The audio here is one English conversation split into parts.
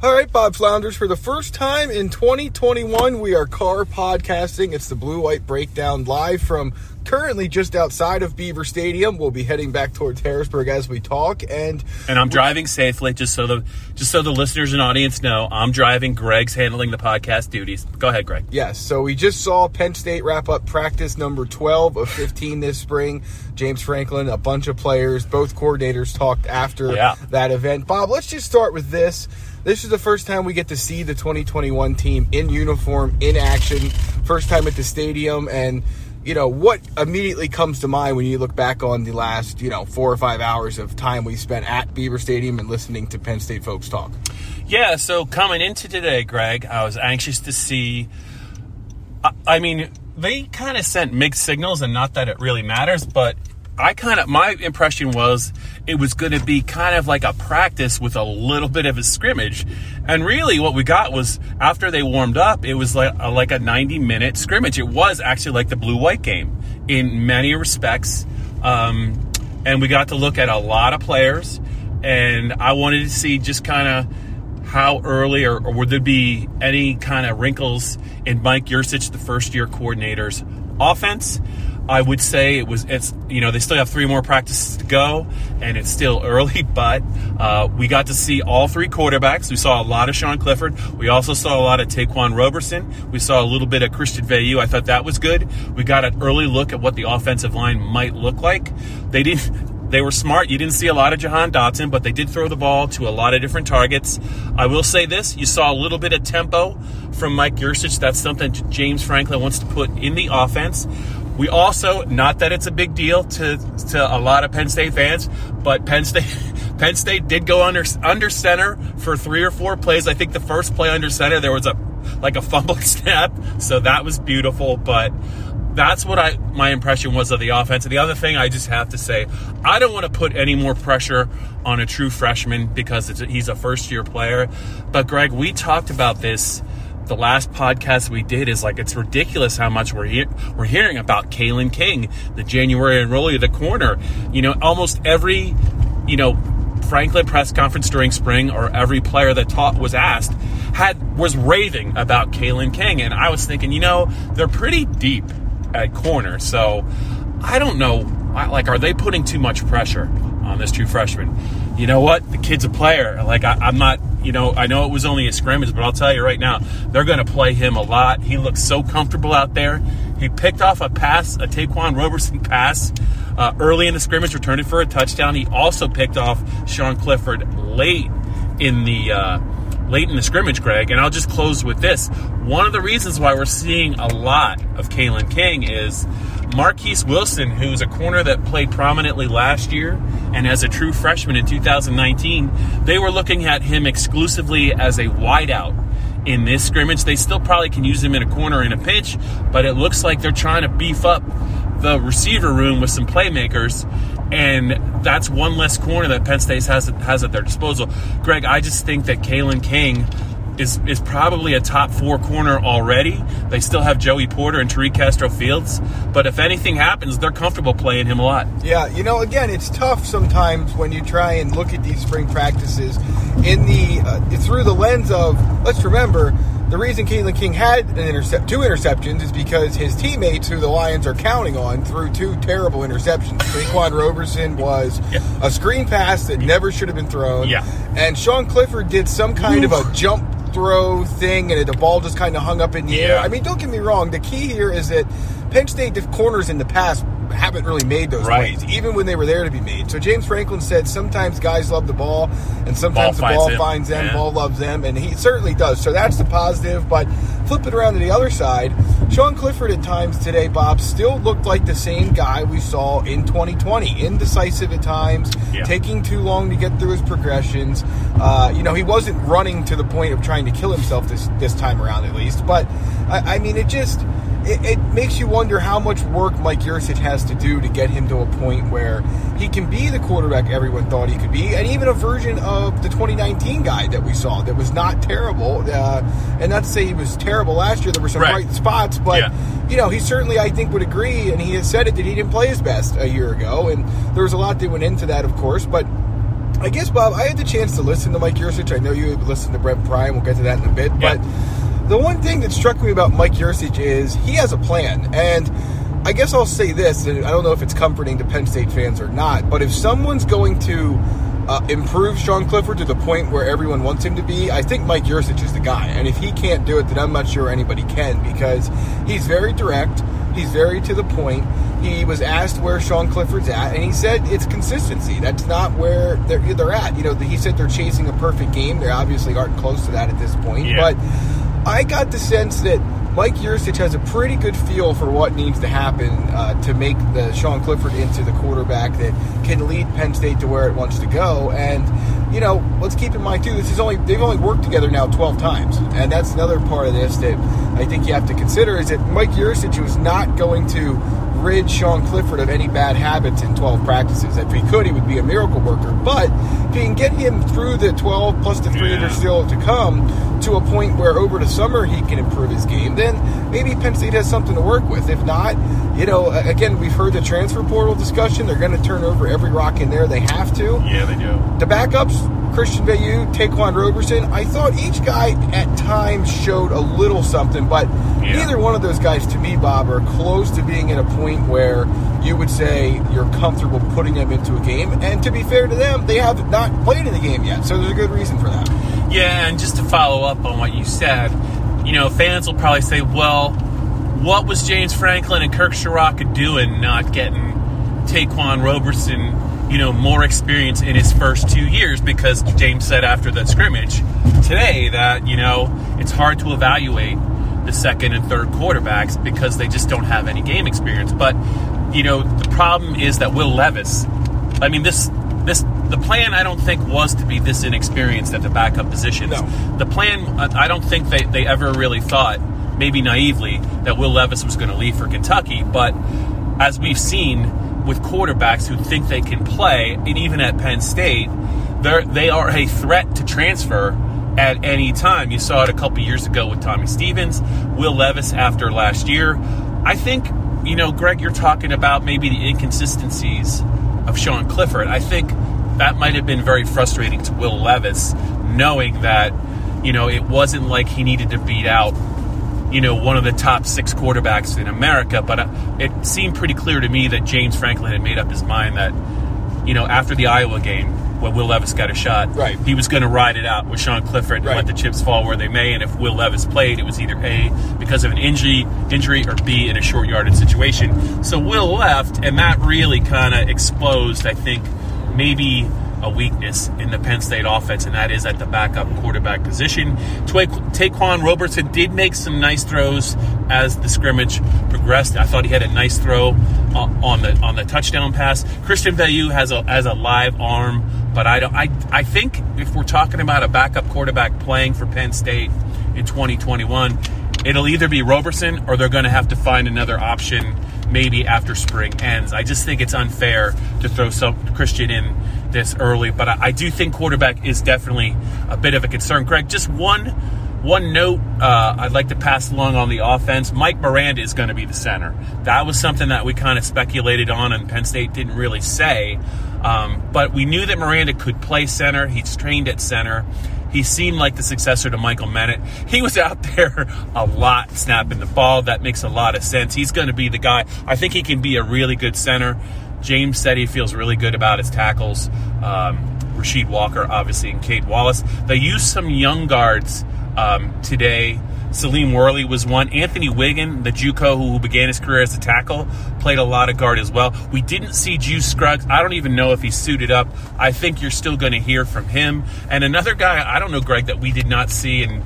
All right, Bob Flounders. For the first time in 2021, we are car podcasting. It's the Blue White Breakdown live from currently just outside of Beaver Stadium. We'll be heading back towards Harrisburg as we talk. And I'm driving safely, just so the listeners and audience know. I'm driving. Greg's handling the podcast duties. Go ahead, Greg. Yes. So we just saw Penn State wrap up practice number 12 of 15 this spring. James Franklin, a bunch of players, both coordinators talked after that event. Bob, let's just start with this. This is the first time we get to see the 2021 team in uniform, in action, first time at the stadium. And, you know, what immediately comes to mind when you look back on the last, 4 or 5 hours of time we spent at Beaver Stadium and listening to Penn State folks talk? Yeah, so coming into today, Greg, I was anxious to see – I mean, they kind of sent mixed signals, and not that it really matters, but – my impression was it was going to be kind of like a practice with a little bit of a scrimmage. And really what we got was, after they warmed up, it was like a 90-minute scrimmage. It was actually like the blue-white game in many respects. And we got to look at a lot of players. And I wanted to see just kind of how early or would there be any kind of wrinkles in Mike Yurcich, the first-year coordinator's offense. I would say they still have 3 more practices to go, and it's still early, but we got to see all 3 quarterbacks. We saw a lot of Sean Clifford. We also saw a lot of Taquan Roberson. We saw a little bit of Christian Veau. I thought that was good. We got an early look at what the offensive line might look like. They were smart. You didn't see a lot of Jahan Dotson, but they did throw the ball to a lot of different targets. I will say this. You saw a little bit of tempo from Mike Yurcich. That's something James Franklin wants to put in the offense. We also, not that it's a big deal to a lot of Penn State fans, but Penn State did go under center for 3 or 4 plays. I think the first play under center, there was a fumbled snap, so that was beautiful. But that's what my impression was of the offense. And the other thing I just have to say, I don't want to put any more pressure on a true freshman because he's a first-year player. But, Greg, we talked about this. The last podcast we did is it's ridiculous how much we're hearing about Kalen King, the January enrollee of the corner. Almost every Franklin press conference during spring, or every player that was asked was raving about Kalen King, and I was thinking, they're pretty deep at corner, so I don't know. Are they putting too much pressure on this true freshman? You know what? The kid's a player. I'm not. I know it was only a scrimmage, but I'll tell you right now, they're going to play him a lot. He looks so comfortable out there. He picked off a Taquan Roberson pass early in the scrimmage, returned it for a touchdown. He also picked off Sean Clifford late in the scrimmage, Greg. And I'll just close with this. One of the reasons why we're seeing a lot of Kalen King is Marquise Wilson, who's a corner that played prominently last year and as a true freshman in 2019, they were looking at him exclusively as a wideout in this scrimmage. They still probably can use him in a corner in a pinch, but it looks like they're trying to beef up the receiver room with some playmakers, and that's one less corner that Penn State has at their disposal. Greg, I just think that Kalen King is probably a top 4 corner already. They still have Joey Porter and Tariq Castro-Fields, but if anything happens, they're comfortable playing him a lot. Yeah, again, it's tough sometimes when you try and look at these spring practices through the lens of, let's remember, the reason Kalen King had 2 interceptions is because his teammates, who the Lions are counting on, threw 2 terrible interceptions. Taquan Roberson was a screen pass that never should have been thrown. Yeah. And Sean Clifford did some kind of a jump throw thing, and the ball just kind of hung up in the air. I mean, don't get me wrong. The key here is that Penn State corners in the past haven't really made those plays, even when they were there to be made. So James Franklin said sometimes guys love the ball, and sometimes the ball finds them, ball loves them, and he certainly does. So that's the positive, but flip it around to the other side. Sean Clifford at times today, Bob, still looked like the same guy we saw in 2020, indecisive at times, taking too long to get through his progressions. You know, he wasn't running to the point of trying to kill himself this time around at least, but I mean, it just... It makes you wonder how much work Mike Yurcich has to do to get him to a point where he can be the quarterback everyone thought he could be, and even a version of the 2019 guy that we saw that was not terrible. And not to say he was terrible last year. There were some bright spots, but you know, he certainly, I think, would agree, and he has said it, that he didn't play his best a year ago, and there was a lot that went into that, of course, but... I guess, Bob, I had the chance to listen to Mike Yurcich. I know you listened to Brent Pry, and we'll get to that in a bit. Yeah. But the one thing that struck me about Mike Yurcich is he has a plan. And I guess I'll say this, and I don't know if it's comforting to Penn State fans or not, but if someone's going to improve Sean Clifford to the point where everyone wants him to be, I think Mike Yurcich is the guy. And if he can't do it, then I'm not sure anybody can, because he's very direct. He's very to the point. He was asked where Sean Clifford's at, and he said it's consistency. That's not where they're at. You know, he said they're chasing a perfect game. They obviously aren't close to that at this point. Yeah. But I got the sense that Mike Yurcich has a pretty good feel for what needs to happen to make the Sean Clifford into the quarterback that can lead Penn State to where it wants to go. And, you know, let's keep in mind, too, they've only worked together now 12 times. And that's another part of this that I think you have to consider, is that Mike Yurcich was not going to rid Sean Clifford of any bad habits in 12 practices. If he could, he would be a miracle worker. But if he can get him through the 12 plus the 3 that are still to come to a point where over the summer he can improve his game, then maybe Penn State has something to work with. If not, you know, again, we've heard the transfer portal discussion. They're going to turn over every rock in there. They have to. Yeah, they do. The backups, Christian Veau, Taquan Roberson, I thought each guy at times showed a little something, but neither one of those guys, to me, Bob, are close to being at a point where you would say you're comfortable putting them into a game. And to be fair to them, they have not played in the game yet, so there's a good reason for that. Yeah, and just to follow up on what you said, you know, fans will probably say, well, what was James Franklin and Kirk Ciarrocca doing not getting Taquan Roberson, you know, more experience in his first 2 years? Because James said after that scrimmage today that, you know, it's hard to evaluate the second and third quarterbacks because they just don't have any game experience. But, you know, the problem is that Will Levis, I mean, the plan, I don't think, was to be this inexperienced at the backup positions. No. The plan, I don't think they ever really thought, maybe naively, that Will Levis was going to leave for Kentucky. But as we've seen with quarterbacks who think they can play, and even at Penn State, they are a threat to transfer at any time. You saw it a couple years ago with Tommy Stevens, Will Levis after last year. I think, you know, Greg, you're talking about maybe the inconsistencies of Sean Clifford. I think that might have been very frustrating to Will Levis, knowing that, you know, it wasn't like he needed to beat out, you know, one of the top six quarterbacks in America. But it seemed pretty clear to me that James Franklin had made up his mind that, you know, after the Iowa game, when Will Levis got a shot, he was going to ride it out with Sean Clifford and let the chips fall where they may. And if Will Levis played, it was either A, because of an injury, or B, in a short yardage situation. So Will left, and that really kind of exposed, I think, maybe a weakness in the Penn State offense, and that is at the backup quarterback position. Taquan Roberson did make some nice throws as the scrimmage progressed. I thought he had a nice throw on the touchdown pass. Christian Veau has a live arm, but I think if we're talking about a backup quarterback playing for Penn State in 2021, it'll either be Roberson or they're going to have to find another option maybe after spring ends. I just think it's unfair to throw Christian in this early, but I do think quarterback is definitely a bit of a concern. Greg, just one note I'd like to pass along on the offense. Mike Miranda is going to be the center. That was something that we kind of speculated on and Penn State didn't really say, but we knew that Miranda could play center. He's trained at center. He seemed like the successor to Michael Mennett. He was out there a lot snapping the ball. That makes a lot of sense. He's going to be the guy. I think he can be a really good center. James said he feels really good about his tackles. Rasheed Walker, obviously, and Cade Wallace. They used some young guards today Salim Worley was one. Anthony Wigan, the JUCO who began his career as a tackle, played a lot of guard as well. We didn't see Juice Scruggs. I don't even know if he suited up. I think you're still going to hear from him. And another guy, I don't know, Greg, that we did not see, and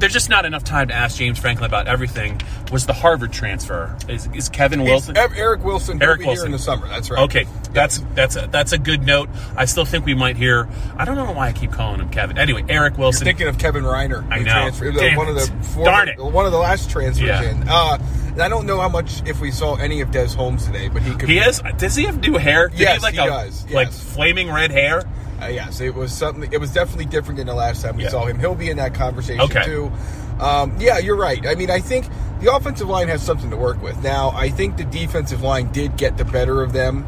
there's just not enough time to ask James Franklin about everything, was the Harvard transfer. Is Kevin Wilson? Eric Wilson. Eric Wilson. Here in the summer. That's right. Okay. Yeah. That's a good note. I still think we might hear. I don't know why I keep calling him Kevin. Anyway, Eric Wilson. You're thinking of Kevin Reiner. I know. One of the last transfers in. I don't know how much, if we saw any of Dez Holmes today, but he could. Does he have new hair? Yes, he does. Yes. Like flaming red hair? Yes, it was something. It was definitely different than the last time we saw him. He'll be in that conversation too. You're right. I mean, I think the offensive line has something to work with. Now, I think the defensive line did get the better of them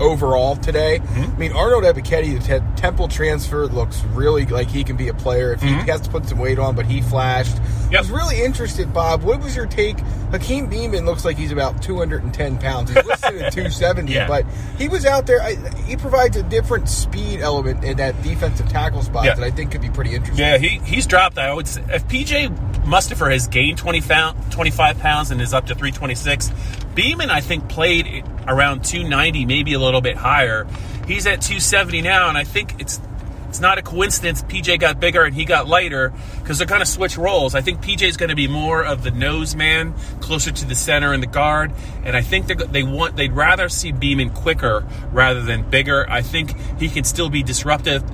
overall today. Mm-hmm. I mean, Arnold Ebiketie, the Temple transfer, looks really like he can be a player if he has to put some weight on, but he flashed. Yep. I was really interested, Bob. What was your take? Hakeem Beamon looks like he's about 210 pounds. He's listed at 270, but he was out there. He provides a different speed element in that defensive tackle spot that I think could be pretty interesting. Yeah, he's dropped. I would say if P.J. Mustipha has gained 25 pounds and is up to 326, Beamon, I think, played around 290, maybe a little bit higher. He's at 270 now, and I think it's not a coincidence PJ got bigger and he got lighter, because they're going to switch roles. I think PJ's going to be more of the nose man, closer to the center and the guard, and I think they'd rather see Beamon quicker rather than bigger. I think he can still be disruptive.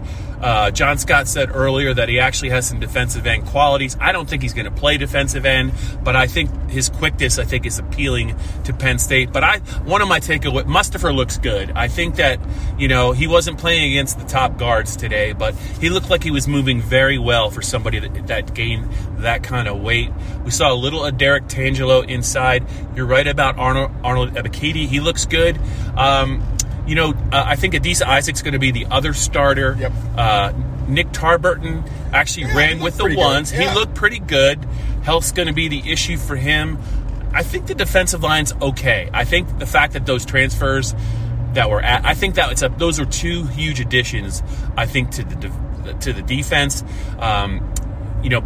John Scott said earlier that he actually has some defensive end qualities. I don't think he's going to play defensive end, but I think his quickness, is appealing to Penn State. But one of my takeaways, Mustipha looks good. I think that, he wasn't playing against the top guards today, but he looked like he was moving very well for somebody that gained that kind of weight. We saw a little of Derek Tangelo inside. You're right about Arnold Ebiketie. He looks good. I think Adisa Isaac's going to be the other starter. Yep. Nick Tarburton actually ran with the ones. Yeah. He looked pretty good. Health's going to be the issue for him. I think the defensive line's okay. I think the fact that those transfers that were at, I think that those are two huge additions, I think, to the defense.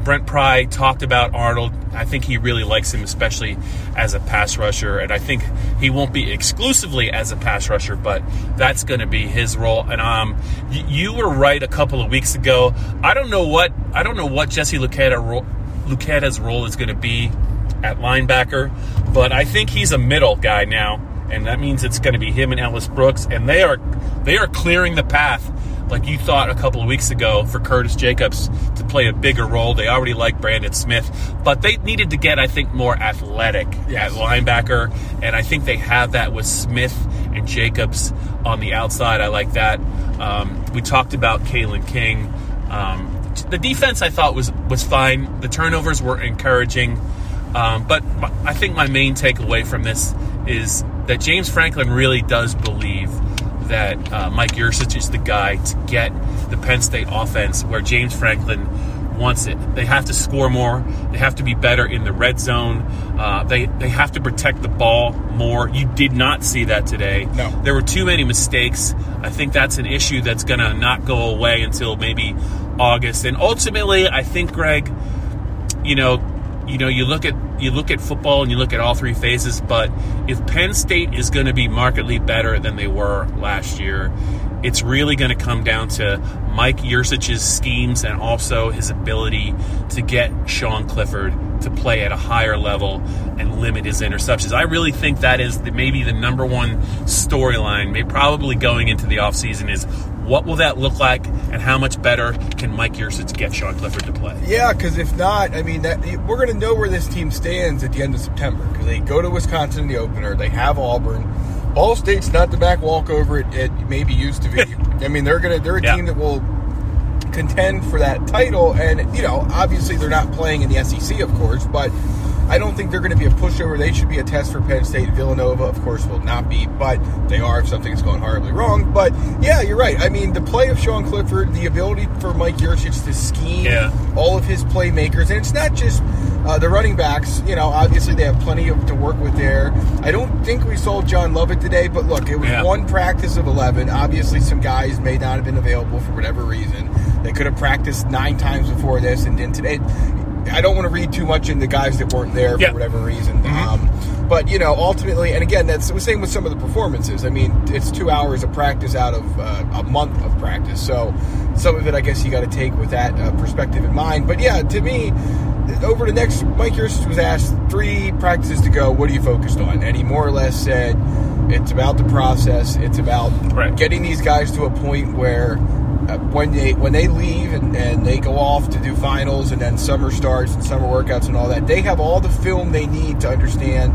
Brent Pry talked about Arnold. I think he really likes him, especially as a pass rusher. And I think he won't be exclusively as a pass rusher, but that's going to be his role. And you were right a couple of weeks ago. I don't know what Jesse Lucchetta's role is going to be at linebacker, but I think he's a middle guy now, and that means it's going to be him and Ellis Brooks, and they are clearing the path. Like you thought a couple of weeks ago, for Curtis Jacobs to play a bigger role. They already like Brandon Smith, but they needed to get, I think, more athletic at linebacker, and I think they have that with Smith and Jacobs on the outside. I like that. We talked about Kalen King. The defense, I thought, was fine. The turnovers were encouraging, but I think my main takeaway from this is that James Franklin really does believe that Mike Yurcich is the guy to get the Penn State offense where James Franklin wants it. They have to score more. They have to be better in the red zone. They have to protect the ball more. You did not see that today. No. There were too many mistakes. I think that's an issue that's going to not go away until maybe August. And ultimately, I think, Greg, you look at football and you look at all three phases, but if Penn State is going to be markedly better than they were last year, it's really going to come down to Mike Yurcich's schemes and also his ability to get Sean Clifford to play at a higher level and limit his interceptions. I really think that is maybe the number one storyline, maybe probably going into the offseason, is what will that look like, and how much better can Mike Yurcich get Sean Clifford to play? Yeah, because if not, we're going to know where this team stands at the end of September, because they go to Wisconsin in the opener, they have Auburn. Ball State's not the back walkover it maybe used to be. They're a team that will contend for that title, and obviously they're not playing in the SEC, of course, but I don't think they're going to be a pushover. They should be a test for Penn State. Villanova, of course, will not be, but they are if something's going horribly wrong. But, yeah, you're right. The play of Sean Clifford, the ability for Mike Yurcich to scheme all of his playmakers, and it's not just the running backs. Obviously they have plenty to work with there. I don't think we saw John Lovett today, but, look, it was one practice of 11. Obviously some guys may not have been available for whatever reason. They could have practiced 9 times before this and didn't today. I don't want to read too much into guys that weren't there for whatever reason. But, you know, ultimately, and again, that's the same with some of the performances. I mean, it's 2 hours of practice out of a month of practice. So some of it, I guess, you got to take with that perspective in mind. But, yeah, to me, over the next, Mike Yurcich was asked 3 practices to go, what are you focused on? And he more or less said, it's about the process. It's about getting these guys to a point where when they leave and they go off to do finals and then summer starts and summer workouts and all that, they have all the film they need to understand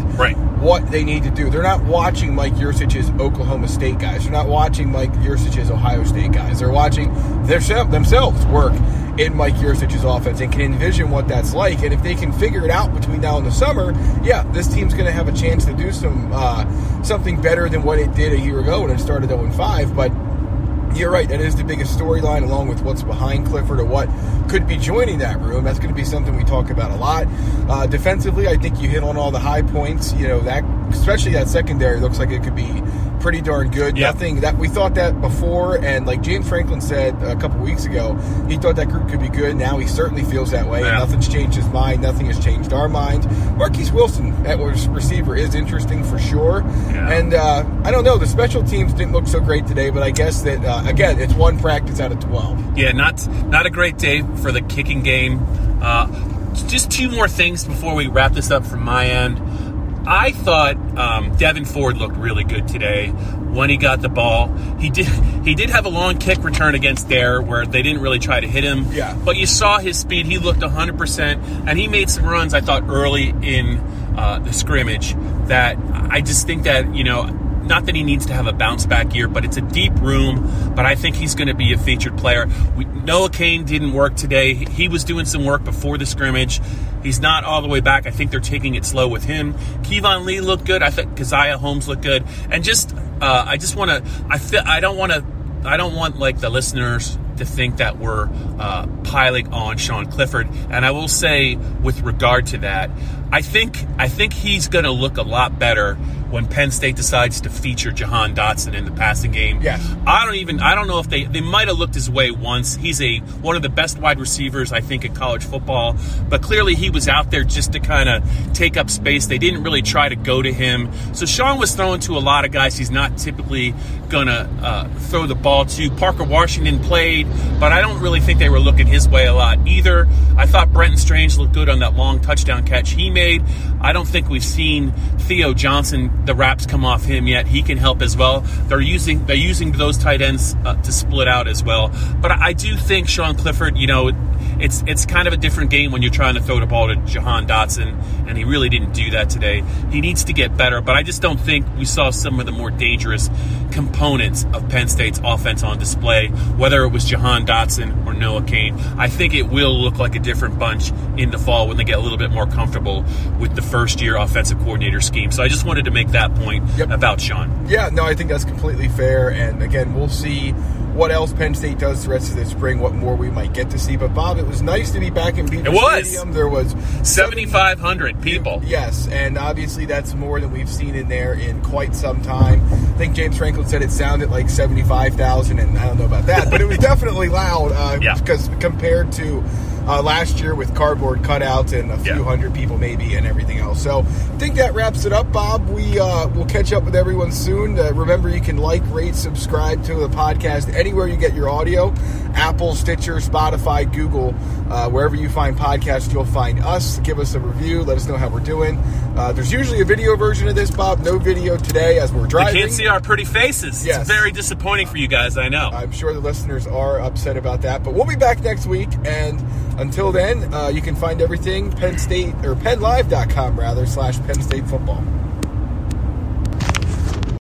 what they need to do. They're not watching Mike Yurcich's Oklahoma State guys. They're not watching Mike Yurcich's Ohio State guys. They're watching themselves work in Mike Yurcich's offense and can envision what that's like. And if they can figure it out between now and the summer, yeah, this team's going to have a chance to do something better than what it did a year ago when it started 0-5. But you're right, that is the biggest storyline, along with what's behind Clifford or what could be joining that room. That's going to be something we talk about a lot. Defensively, I think you hit on all the high points. You know, that, especially that secondary, looks like it could be pretty darn good. Yep. Nothing that we thought that before, and like James Franklin said a couple weeks ago, he thought that group could be good. Now he certainly feels that way. Yeah. Nothing's changed his mind. Nothing has changed our mind. Marquise Wilson, that receiver, is interesting for sure. Yeah. And I don't know, the special teams didn't look so great today, but I guess that again, it's one practice out of 12. Yeah, not a great day for the kicking game. Just 2 more things before we wrap this up from my end. I thought Devin Ford looked really good today when he got the ball. He did have a long kick return against Dare where they didn't really try to hit him. Yeah. But you saw his speed. He looked 100%. And he made some runs, I thought, early in the scrimmage that I just think that, you know, not that he needs to have a bounce-back year, but it's a deep room. But I think he's going to be a featured player. Noah Cain didn't work today. He was doing some work before the scrimmage. He's not all the way back. I think they're taking it slow with him. Kevon Lee looked good. I think Keziah Holmes looked good. And just, I just want to. I don't want like the listeners to think that we're piling on Sean Clifford. And I will say, with regard to that, I think he's going to look a lot better when Penn State decides to feature Jahan Dotson in the passing game. Yes. I don't know if they might have looked his way once. He's one of the best wide receivers, I think, in college football. But clearly he was out there just to kind of take up space. They didn't really try to go to him. So Sean was thrown to a lot of guys he's not typically going to throw the ball to. Parker Washington played, but I don't really think they were looking his way a lot either. I thought Brenton Strange looked good on that long touchdown catch he made. I don't think we've seen Theo Johnson, the wraps come off him yet. He can help as well. They're using those tight ends to split out as well. But I do think Sean Clifford, you know, it's kind of a different game when you're trying to throw the ball to Jahan Dotson, and he really didn't do that today. He needs to get better, but I just don't think we saw some of the more dangerous components of Penn State's offense on display, whether it was Jahan Dotson or Noah Cain. I think it will look like a different bunch in the fall when they get a little bit more comfortable with the first-year offensive coordinator scheme. So I just wanted to make that point about Sean. Yeah, no, I think that's completely fair. And again, we'll see what else Penn State does the rest of the spring, what more we might get to see. But Bob, it was nice to be back in Beaver Stadium. There was 7,500 people. Yes, and obviously that's more than we've seen in there in quite some time. I think James Franklin said it sounded like 75,000, and I don't know about that, but it was definitely loud because compared to last year with cardboard cutouts and a few hundred people maybe and everything else. So I think that wraps it up, Bob. We will catch up with everyone soon. Remember, you can like, rate, subscribe to the podcast anywhere you get your audio. Apple, Stitcher, Spotify, Google, wherever you find podcasts, you'll find us. Give us a review. Let us know how we're doing. There's usually a video version of this, Bob. No video today as we're driving. You can't see our pretty faces. Yes. It's very disappointing for you guys, I know. I'm sure the listeners are upset about that. But we'll be back next week, and until then, you can find everything PennLive.com/Penn State football.